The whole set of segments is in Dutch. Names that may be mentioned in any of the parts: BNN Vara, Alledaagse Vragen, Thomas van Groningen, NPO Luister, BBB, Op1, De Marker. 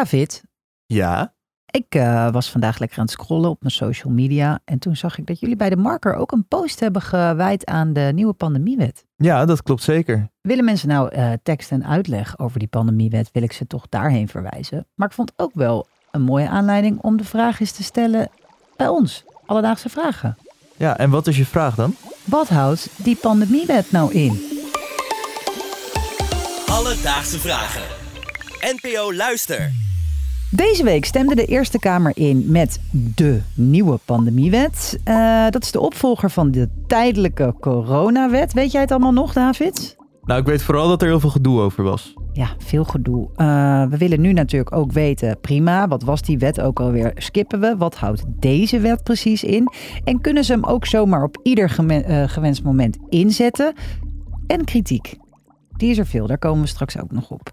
David? Ja? Ik was vandaag lekker aan het scrollen op mijn social media. En toen zag ik dat jullie bij De Marker ook een post hebben gewijd aan de nieuwe pandemiewet. Ja, dat klopt zeker. Willen mensen nou tekst en uitleg over die pandemiewet, wil ik ze toch daarheen verwijzen. Maar ik vond ook wel een mooie aanleiding om de vraag eens te stellen bij ons. Alledaagse Vragen. Ja, en wat is je vraag dan? Wat houdt die pandemiewet nou in? Alledaagse Vragen. NPO Luister. Deze week stemde de Eerste Kamer in met de nieuwe pandemiewet. Dat is de opvolger van de tijdelijke coronawet. Weet jij het allemaal nog, David? Nou, ik weet vooral dat er heel veel gedoe over was. Ja, veel gedoe. We willen nu natuurlijk ook weten, prima, wat was die wet ook alweer? Skippen we? Wat houdt deze wet precies in? En kunnen ze hem ook zomaar op ieder gewenst moment inzetten? En kritiek. Die is er veel, daar komen we straks ook nog op.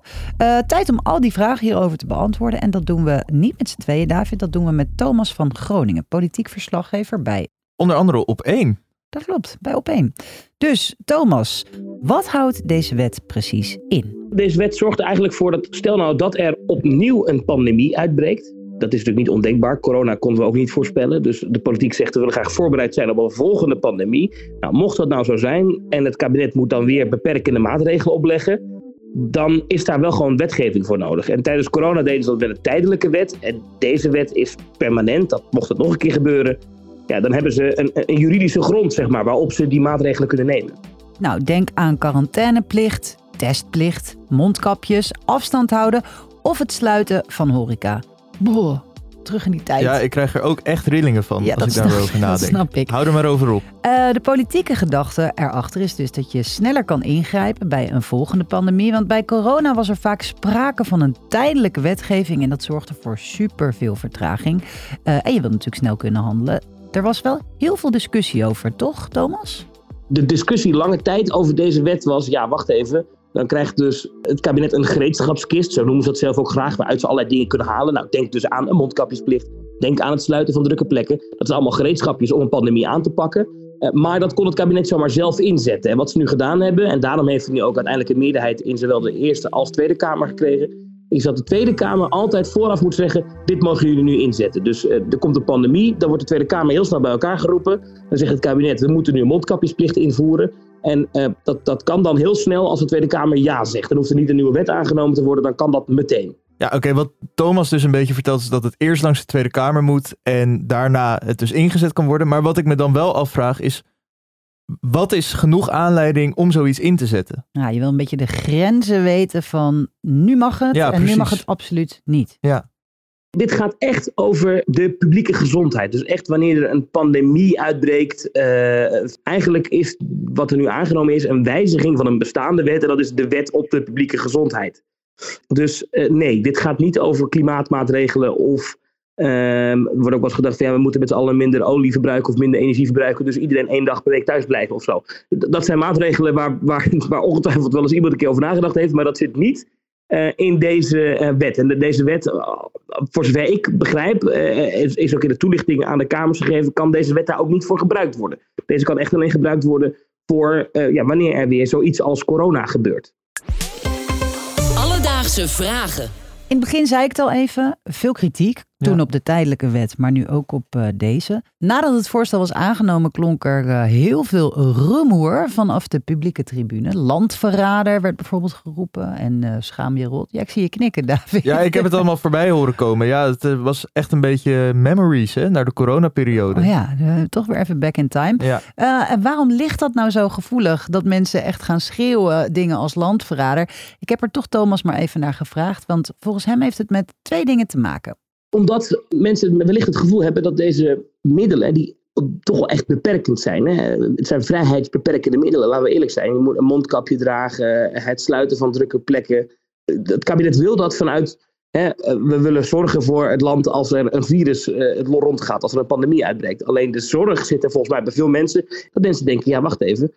Tijd om al die vragen hierover te beantwoorden. En dat doen we niet met z'n tweeën, David. Dat doen we met Thomas van Groningen, politiek verslaggever bij... onder andere Op1. Dat klopt, bij Op1. Dus Thomas, wat houdt deze wet precies in? Deze wet zorgt er eigenlijk voor dat, stel nou dat er opnieuw een pandemie uitbreekt. Dat is natuurlijk niet ondenkbaar. Corona konden we ook niet voorspellen. Dus de politiek zegt, we willen graag voorbereid zijn op een volgende pandemie. Nou, mocht dat nou zo zijn en het kabinet moet dan weer beperkende maatregelen opleggen, dan is daar wel gewoon wetgeving voor nodig. En tijdens corona deden ze dat wel een tijdelijke wet. En deze wet is permanent. Dat mocht het nog een keer gebeuren. Ja, dan hebben ze een juridische grond, zeg maar, waarop ze die maatregelen kunnen nemen. Nou, denk aan quarantaineplicht, testplicht, mondkapjes, afstand houden of het sluiten van horeca. Boah, terug in die tijd. Ja, ik krijg er ook echt rillingen van als ik daarover nadenk. Dat snap ik. Hou er maar over op. De politieke gedachte erachter is dus dat je sneller kan ingrijpen bij een volgende pandemie. Want bij corona was er vaak sprake van een tijdelijke wetgeving en dat zorgde voor superveel vertraging. En je wilt natuurlijk snel kunnen handelen. Er was wel heel veel discussie over, toch, Thomas? De discussie lange tijd over deze wet was, ja, wacht even. Dan krijgt dus het kabinet een gereedschapskist, zo noemen ze dat zelf ook graag, waaruit ze allerlei dingen kunnen halen. Nou, denk dus aan een mondkapjesplicht, denk aan het sluiten van drukke plekken. Dat zijn allemaal gereedschapjes om een pandemie aan te pakken. Maar dat kon het kabinet zomaar zelf inzetten. En wat ze nu gedaan hebben, en daarom heeft het nu ook uiteindelijk een meerderheid in zowel de Eerste als Tweede Kamer gekregen, is dat de Tweede Kamer altijd vooraf moet zeggen, dit mogen jullie nu inzetten. Dus er komt een pandemie, dan wordt de Tweede Kamer heel snel bij elkaar geroepen. Dan zegt het kabinet, we moeten nu een mondkapjesplicht invoeren. En dat kan dan heel snel als de Tweede Kamer ja zegt. Dan hoeft er niet een nieuwe wet aangenomen te worden, dan kan dat meteen. Ja, oké, wat Thomas dus een beetje vertelt is dat het eerst langs de Tweede Kamer moet en daarna het dus ingezet kan worden. Maar wat ik me dan wel afvraag is, wat is genoeg aanleiding om zoiets in te zetten? Nou, je wil een beetje de grenzen weten van nu mag het nu mag het absoluut niet. Ja. Dit gaat echt over de publieke gezondheid. Dus echt wanneer er een pandemie uitbreekt. Eigenlijk is wat er nu aangenomen is een wijziging van een bestaande wet. En dat is de wet op de publieke gezondheid. Dus nee, dit gaat niet over klimaatmaatregelen of... er wordt ook wel eens gedacht van, ja, we moeten met z'n allen minder olie verbruiken of minder energie verbruiken. Dus iedereen 1 dag per week thuis blijven of zo. Dat zijn maatregelen waar ongetwijfeld wel eens iemand een keer over nagedacht heeft. Maar dat zit niet in deze wet. En deze wet, voor zover ik begrijp, is ook in de toelichting aan de Kamers gegeven, kan deze wet daar ook niet voor gebruikt worden. Deze kan echt alleen gebruikt worden voor wanneer er weer zoiets als corona gebeurt. Alledaagse Vragen. In het begin zei ik het al even, veel kritiek. Toen op de tijdelijke wet, maar nu ook op deze. Nadat het voorstel was aangenomen, klonk er heel veel rumoer vanaf de publieke tribune. Landverrader werd bijvoorbeeld geroepen en schaam je rot. Ja, ik zie je knikken, David. Ja, ik heb het allemaal voorbij horen komen. Ja, het was echt een beetje memories naar de coronaperiode. Oh ja, toch weer even back in time. Ja. En waarom ligt dat nou zo gevoelig dat mensen echt gaan schreeuwen dingen als landverrader? Ik heb er toch Thomas maar even naar gevraagd, want volgens hem heeft het met 2 dingen te maken. Omdat mensen wellicht het gevoel hebben dat deze middelen, die toch wel echt beperkend zijn. Hè? Het zijn vrijheidsbeperkende middelen, laten we eerlijk zijn. Je moet een mondkapje dragen, het sluiten van drukke plekken. Het kabinet wil dat vanuit, we willen zorgen voor het land als er een virus rondgaat, als er een pandemie uitbreekt. Alleen de zorg zit er volgens mij bij veel mensen, dat mensen denken, ja wacht even,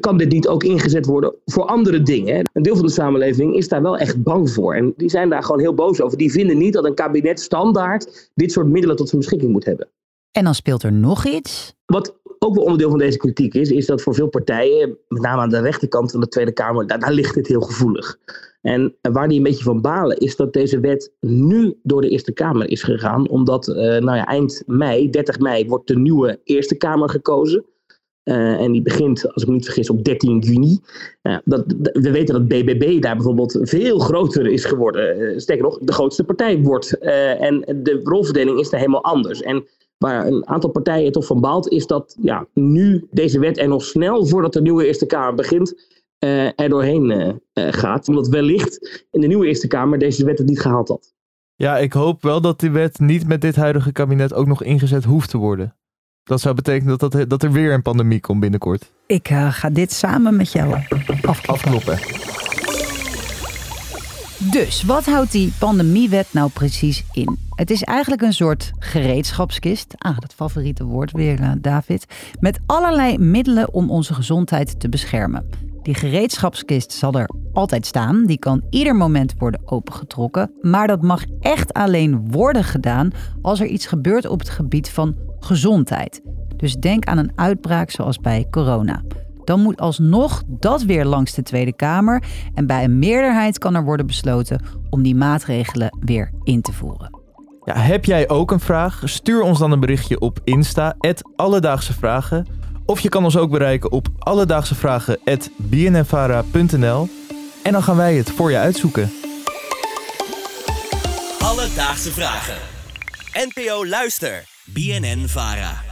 kan dit niet ook ingezet worden voor andere dingen? Een deel van de samenleving is daar wel echt bang voor. En die zijn daar gewoon heel boos over. Die vinden niet dat een kabinet standaard dit soort middelen tot zijn beschikking moet hebben. En dan speelt er nog iets. Wat ook wel onderdeel van deze kritiek is, is dat voor veel partijen, met name aan de rechterkant van de Tweede Kamer, daar ligt het heel gevoelig. En waar die een beetje van balen is dat deze wet nu door de Eerste Kamer is gegaan. Omdat eind mei, 30 mei, wordt de nieuwe Eerste Kamer gekozen. En die begint, als ik me niet vergis, op 13 juni. We weten dat BBB daar bijvoorbeeld veel groter is geworden. Sterker nog, de grootste partij wordt. En de rolverdeling is daar helemaal anders. En waar een aantal partijen toch van baalt, is dat nu deze wet er nog snel voordat de nieuwe Eerste Kamer begint, er doorheen gaat. Omdat wellicht in de nieuwe Eerste Kamer deze wet het niet gehaald had. Ja, ik hoop wel dat die wet niet met dit huidige kabinet ook nog ingezet hoeft te worden. Dat zou betekenen dat er weer een pandemie komt binnenkort. Ik ga dit samen met jou afkloppen. Dus, wat houdt die pandemiewet nou precies in? Het is eigenlijk een soort gereedschapskist. Dat favoriete woord weer, David. Met allerlei middelen om onze gezondheid te beschermen. Die gereedschapskist zal er altijd staan. Die kan ieder moment worden opengetrokken. Maar dat mag echt alleen worden gedaan als er iets gebeurt op het gebied van gezondheid. Dus denk aan een uitbraak zoals bij corona. Dan moet alsnog dat weer langs de Tweede Kamer. En bij een meerderheid kan er worden besloten om die maatregelen weer in te voeren. Ja, heb jij ook een vraag? Stuur ons dan een berichtje op Insta, @alledaagsevragen. Of je kan ons ook bereiken op alledaagsevragen@bnnvara.nl. En dan gaan wij het voor je uitzoeken. Alledaagse Vragen. NPO Luister. BNN Vara.